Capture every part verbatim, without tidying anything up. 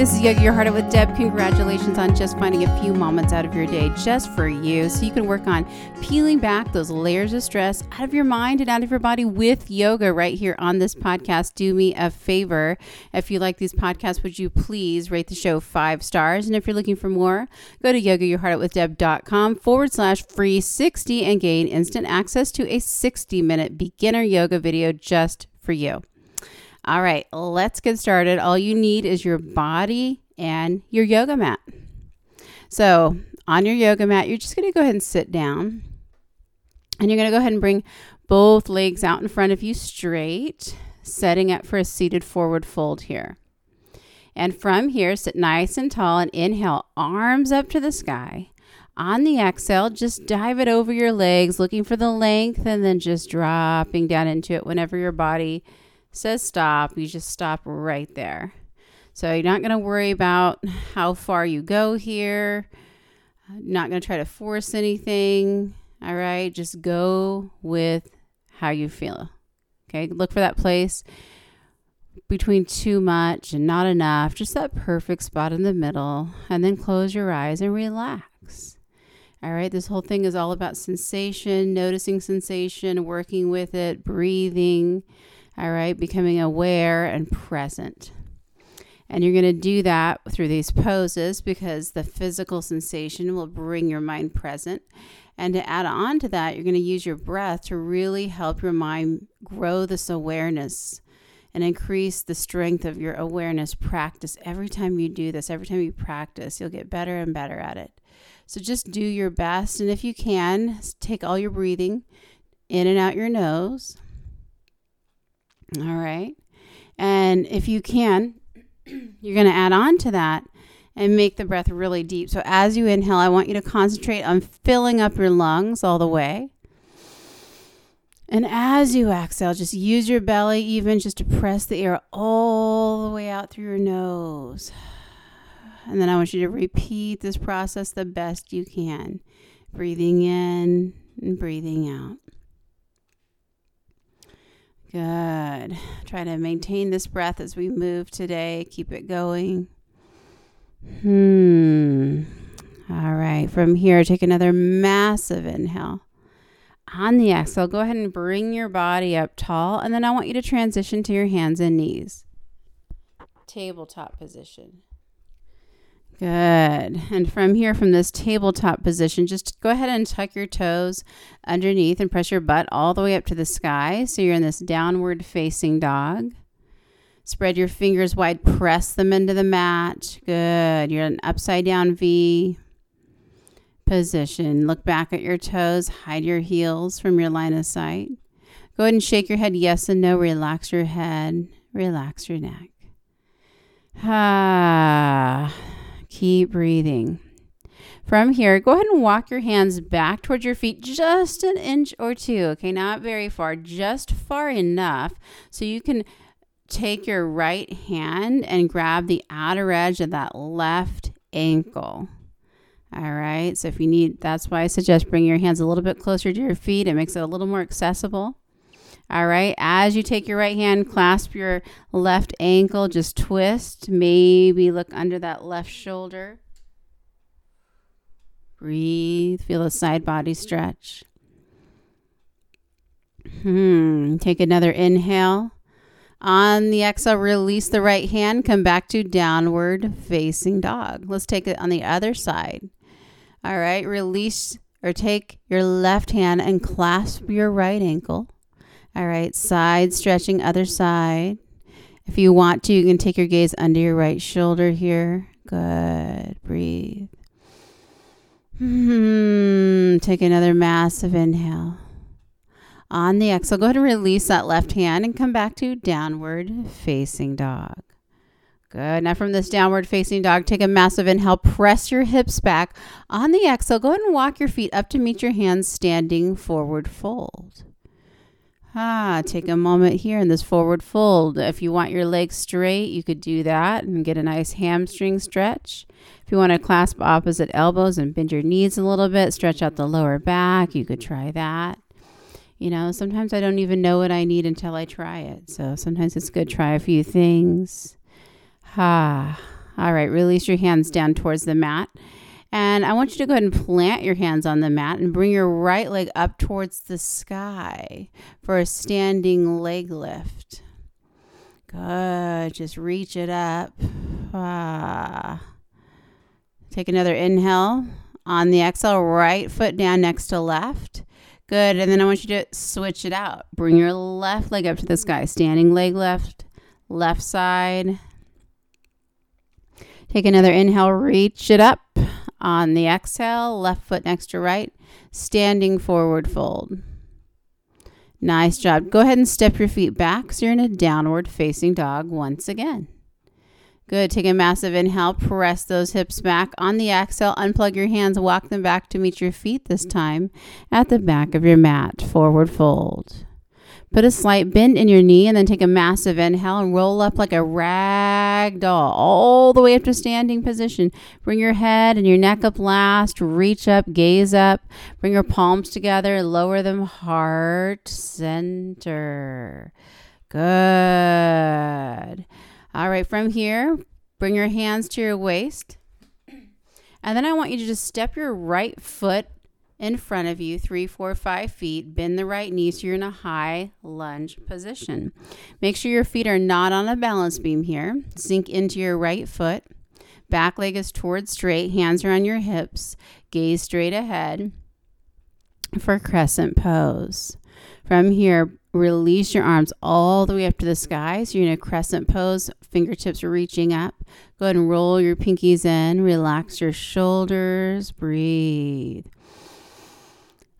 this is Yoga Your Heart Out with Deb. Congratulations on just finding a few moments out of your day just for you, so you can work on peeling back those layers of stress out of your mind and out of your body with yoga right here on this podcast. Do me a favor. If you like these podcasts, would you please rate the show five stars? And if you're looking for more, go to yoga your heart out with deb dot com forward slash free sixty and gain instant access to a sixty minute beginner yoga video just for you. All right, let's get started. All you need is your body and your yoga mat. So on your yoga mat, you're just going to go ahead and sit down. And you're going to go ahead and bring both legs out in front of you straight, setting up for a seated forward fold here. And from here, sit nice and tall and inhale, arms up to the sky. On the exhale, just dive it over your legs, looking for the length, and then just dropping down into it whenever your body says stop. You just stop right there. So you're not going to worry about how far you go here. Not going to try to force anything. All right, just go with how you feel. Okay, look for that place between too much and not enough, just that perfect spot in the middle, and then close your eyes and relax. All right, this whole thing is all about sensation, noticing sensation, working with it, breathing. All right, becoming aware and present. And you're going to do that through these poses because the physical sensation will bring your mind present. And to add on to that, you're going to use your breath to really help your mind grow this awareness and increase the strength of your awareness practice. Every time you do this, every time you practice, you'll get better and better at it. So just do your best. And if you can, take all your breathing in and out your nose. All right. And if you can, you're going to add on to that and make the breath really deep. So as you inhale, I want you to concentrate on filling up your lungs all the way. And as you exhale, just use your belly even just to press the air all the way out through your nose. And then I want you to repeat this process the best you can. Breathing in and breathing out. Good. Try to maintain this breath as we move today. Keep it going. Hmm. All right. From here, take another massive inhale. On the exhale, go ahead and bring your body up tall. And then I want you to transition to your hands and knees. Tabletop position. Good. And from here, from this tabletop position, just go ahead and tuck your toes underneath and press your butt all the way up to the sky. So you're in this downward facing dog. Spread your fingers wide, press them into the mat. Good. You're in an upside down V position. Look back at your toes, hide your heels from your line of sight. Go ahead and shake your head yes and no. Relax your head, relax your neck. Ah. Keep breathing. From here, go ahead and walk your hands back towards your feet just an inch or two. Okay, not very far, just far enough so you can take your right hand and grab the outer edge of that left ankle. All right, so if you need, that's why I suggest bringing your hands a little bit closer to your feet. It makes it a little more accessible. All right, as you take your right hand, clasp your left ankle, just twist, maybe look under that left shoulder. Breathe, feel the side body stretch. Hmm, take another inhale. On the exhale, release the right hand, come back to downward facing dog. Let's take it on the other side. All right, release or take your left hand and clasp your right ankle. All right, side stretching, other side. If you want to, you can take your gaze under your right shoulder here. Good, breathe. Hmm. Take another massive inhale. On the exhale, go ahead and release that left hand and come back to downward facing dog. Good. Now from this downward facing dog, take a massive inhale, press your hips back. On the exhale, go ahead and walk your feet up to meet your hands, standing forward fold. Ah, take a moment here in this forward fold. If you want your legs straight, you could do that and get a nice hamstring stretch. If you want to clasp opposite elbows and bend your knees a little bit, stretch out the lower back, you could try that. You know, sometimes I don't even know what I need until I try it. So sometimes it's good to try a few things. Ah, All right, release your hands down towards the mat. And I want you to go ahead and plant your hands on the mat and bring your right leg up towards the sky for a standing leg lift. Good. Just reach it up. Ah. Take another inhale. On the exhale, right foot down next to left. Good. And then I want you to switch it out. Bring your left leg up to the sky. Standing leg lift. Left side. Take another inhale. Reach it up. On the exhale, left foot next to right, standing forward fold. Nice job. Go ahead and step your feet back so you're in a downward facing dog once again. Good. Take a massive inhale, press those hips back. On the exhale, unplug your hands, walk them back to meet your feet this time at the back of your mat, forward fold. Put a slight bend in your knee and then take a massive inhale and roll up like a rag doll all the way up to standing position. Bring your head and your neck up last. Reach up, gaze up. Bring your palms together, lower them heart center. Good. All right, from here, bring your hands to your waist. And then I want you to just step your right foot in front of you, three, four, five feet, bend the right knee so you're in a high lunge position. Make sure your feet are not on a balance beam here. Sink into your right foot. Back leg is towards straight, hands are on your hips. Gaze straight ahead for crescent pose. From here, release your arms all the way up to the sky. So you're in a crescent pose, fingertips reaching up. Go ahead and roll your pinkies in, relax your shoulders, breathe.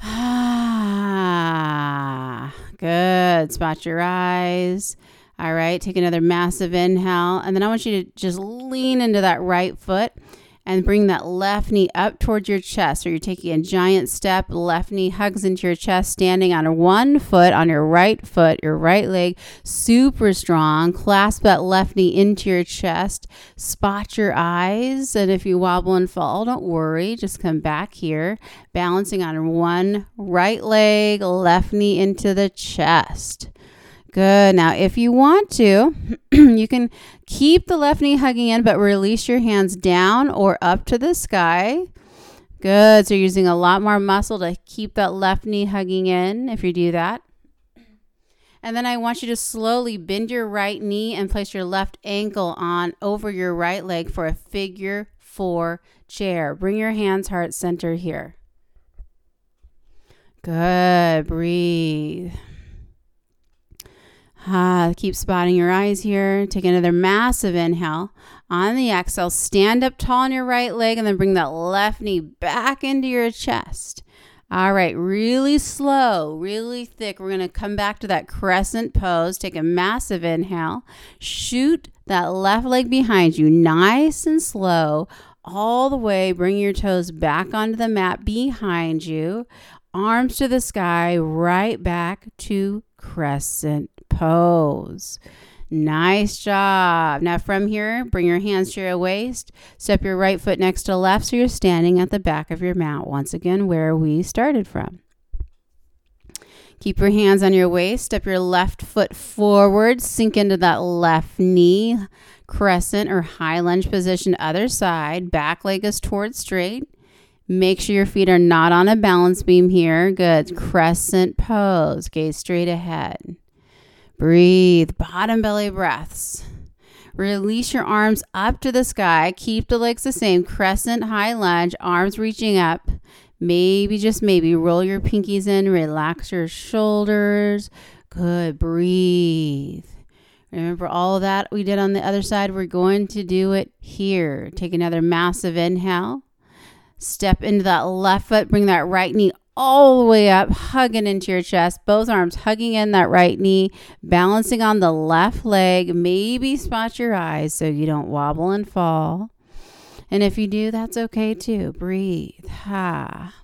Ah, good. Spot your eyes. All right. Take another massive inhale. And then I want you to just lean into that right foot and bring that left knee up towards your chest. So you're taking a giant step. Left knee hugs into your chest, standing on one foot on your right foot, your right leg. Super strong. Clasp that left knee into your chest. Spot your eyes. And if you wobble and fall, don't worry. Just come back here. Balancing on one right leg, left knee into the chest. Good. Now, if you want to, you can keep the left knee hugging in, but release your hands down or up to the sky. Good. So you're using a lot more muscle to keep that left knee hugging in if you do that. And then I want you to slowly bend your right knee and place your left ankle on over your right leg for a figure four chair. Bring your hands heart center here. Good. Breathe. Ah, keep spotting your eyes here. Take another massive inhale. On the exhale, stand up tall on your right leg and then bring that left knee back into your chest. All right, really slow, really thick. We're going to come back to that crescent pose. Take a massive inhale. Shoot that left leg behind you, nice and slow, all the way. Bring your toes back onto the mat behind you. Arms to the sky, right back to crescent pose. Nice job. Now from here, bring your hands to your waist. Step your right foot next to left so you're standing at the back of your mat once again where we started from. Keep your hands on your waist. Step your left foot forward. Sink into that left knee. Crescent or high lunge position. Other side. Back leg is towards straight. Make sure your feet are not on a balance beam here. Good. Crescent pose. Gaze straight ahead. Breathe. Bottom belly breaths. Release your arms up to the sky. Keep the legs the same. Crescent high lunge. Arms reaching up. Maybe, just maybe, roll your pinkies in. Relax your shoulders. Good. Breathe. Remember all that we did on the other side? We're going to do it here. Take another massive inhale. Step into that left foot. Bring that right knee all the way up, hugging into your chest. Both arms hugging in that right knee, balancing on the left leg. Maybe spot your eyes so you don't wobble and fall. And if you do, that's okay too. Breathe. Ha.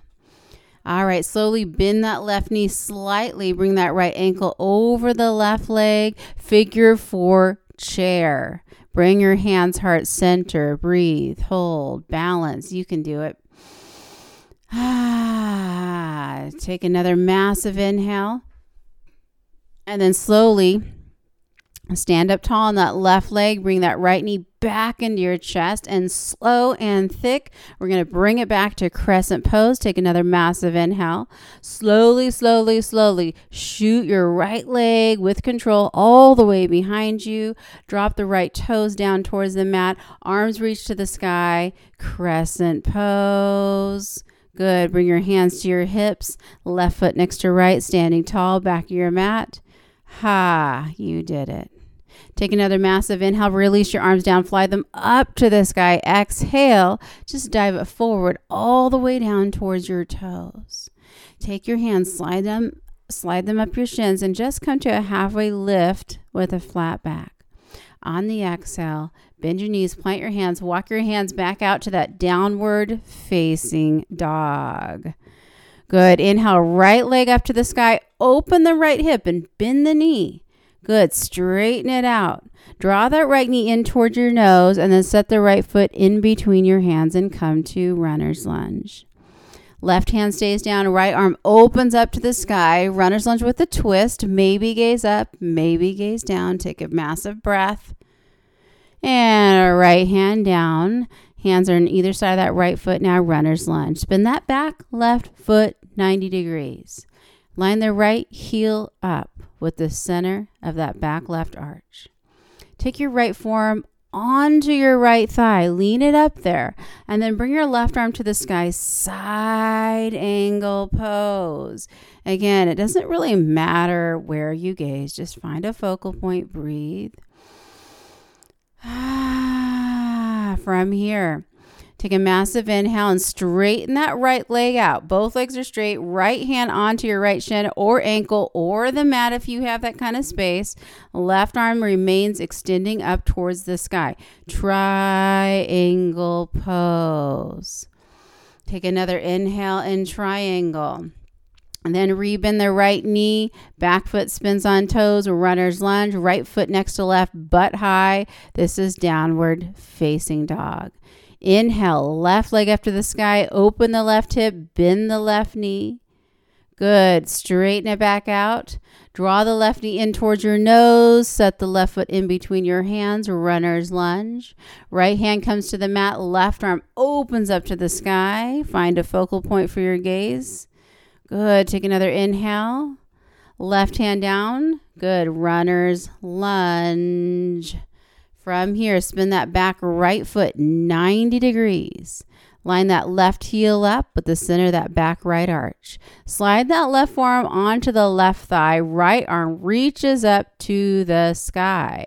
All right, slowly bend that left knee slightly. Bring that right ankle over the left leg. Figure four chair. Bring your hands heart center. Breathe, hold, balance. You can do it. Ah, take another massive inhale. And then slowly Stand up tall on that left leg. Bring that right knee back into your chest, and slow and thick, we're going to bring it back to crescent pose. Take another massive inhale. Slowly, slowly, slowly shoot your right leg with control all the way behind you. Drop the right toes down towards the mat. Arms reach to the sky. Crescent pose. Good. Bring your hands to your hips. Left foot next to right. Standing tall. Back of your mat. Ha, you did it. Take another massive inhale, release your arms down, fly them up to the sky. Exhale, just dive it forward all the way down towards your toes. Take your hands, slide them, slide them up your shins, and just come to a halfway lift with a flat back. On the exhale, bend your knees, plant your hands, walk your hands back out to that downward facing dog. Good. Inhale, right leg up to the sky. Open the right hip and bend the knee. Good. Straighten it out. Draw that right knee in towards your nose and then set the right foot in between your hands and come to runner's lunge. Left hand stays down. Right arm opens up to the sky. Runner's lunge with a twist. Maybe gaze up. Maybe gaze down. Take a massive breath. And right hand down. Hands are on either side of that right foot. Now runner's lunge. Spin that back left foot ninety degrees. Line the right heel up with the center of that back left arch. Take your right forearm onto your right thigh. Lean it up there. And then bring your left arm to the sky. Side angle pose. Again, it doesn't really matter where you gaze. Just find a focal point. Breathe. From here, take a massive inhale and straighten that right leg out. Both legs are straight. Right hand onto your right shin or ankle or the mat if you have that kind of space. Left arm remains extending up towards the sky. Triangle pose. Take another inhale in triangle. And then re-bend the right knee, back foot spins on toes, runner's lunge, right foot next to left, butt high. This is downward facing dog. Inhale, left leg up to the sky, open the left hip, bend the left knee. Good, straighten it back out. Draw the left knee in towards your nose, set the left foot in between your hands, runner's lunge. Right hand comes to the mat, left arm opens up to the sky. Find a focal point for your gaze. Good. Take another inhale. Left hand down. Good. Runner's lunge. From here, spin that back right foot ninety degrees. Line that left heel up with the center of that back right arch. Slide that left forearm onto the left thigh. Right arm reaches up to the sky.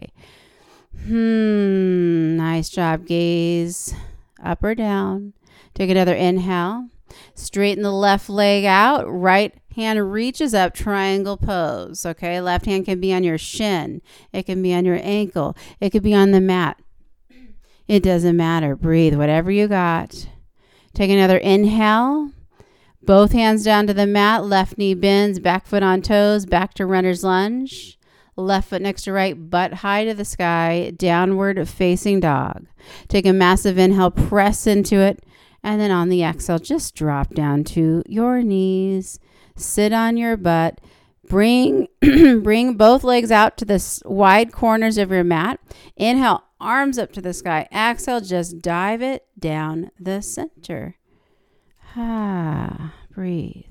Hmm. Nice job. Gaze up or down. Take another inhale. Straighten the left leg out. Right hand reaches up. Triangle pose. Okay. Left hand can be on your shin. It can be on your ankle. It could be on the mat. It doesn't matter. Breathe. Whatever you got. Take another inhale. Both hands down to the mat. Left knee bends. Back foot on toes. Back to runner's lunge. Left foot next to right, butt high to the sky. Downward facing dog. Take a massive inhale. Press into it. And then on the exhale, just drop down to your knees, sit on your butt, bring bring both legs out to the wide corners of your mat. Inhale, arms up to the sky. Exhale, just dive it down the center. Ah, breathe.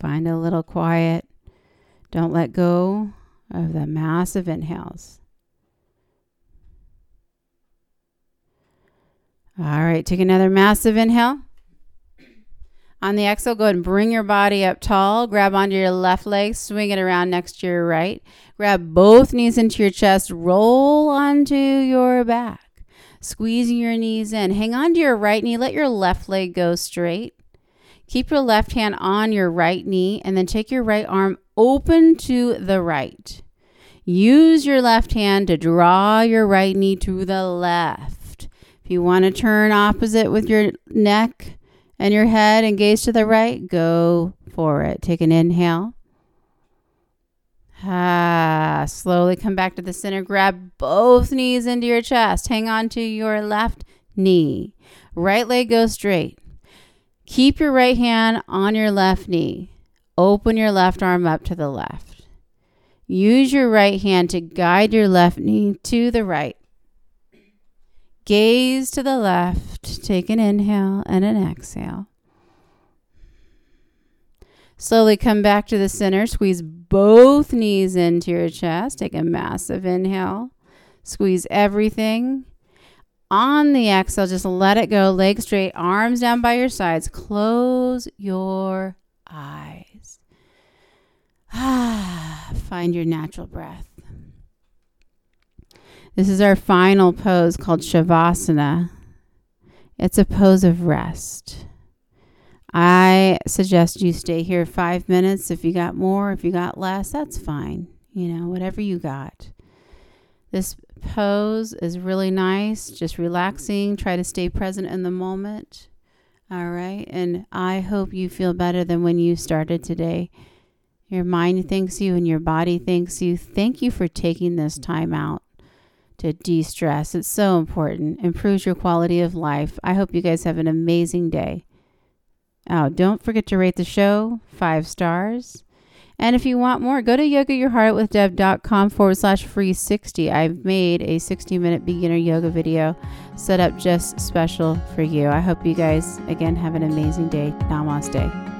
Find a little quiet. Don't let go of the massive inhales. All right, take another massive inhale. On the exhale, go ahead and bring your body up tall. Grab onto your left leg, swing it around next to your right. Grab both knees into your chest, roll onto your back. Squeezing your knees in. Hang onto your right knee, let your left leg go straight. Keep your left hand on your right knee and then take your right arm open to the right. Use your left hand to draw your right knee to the left. If you want to turn opposite with your neck and your head and gaze to the right, go for it. Take an inhale. Ah, slowly come back to the center. Grab both knees into your chest. Hang on to your left knee. Right leg goes straight. Keep your right hand on your left knee. Open your left arm up to the left. Use your right hand to guide your left knee to the right. Gaze to the left. Take an inhale and an exhale. Slowly come back to the center. Squeeze both knees into your chest. Take a massive inhale. Squeeze everything. On the exhale, just let it go. Legs straight, arms down by your sides. Close your eyes. Ah, find your natural breath. This is our final pose called Shavasana. It's a pose of rest. I suggest you stay here five minutes. If you got more, if you got less, that's fine. You know, whatever you got. This pose is really nice. Just relaxing. Try to stay present in the moment. All right. And I hope you feel better than when you started today. Your mind thanks you and your body thanks you. Thank you for taking this time out to de-stress. It's so important. Improves your quality of life. I hope you guys have an amazing day. Oh, don't forget to rate the show five stars. And if you want more, go to yoga your heart out with deb dot com forward slash free sixty. I've made a sixty minute beginner yoga video set up just special for you. I hope you guys, again, have an amazing day. Namaste.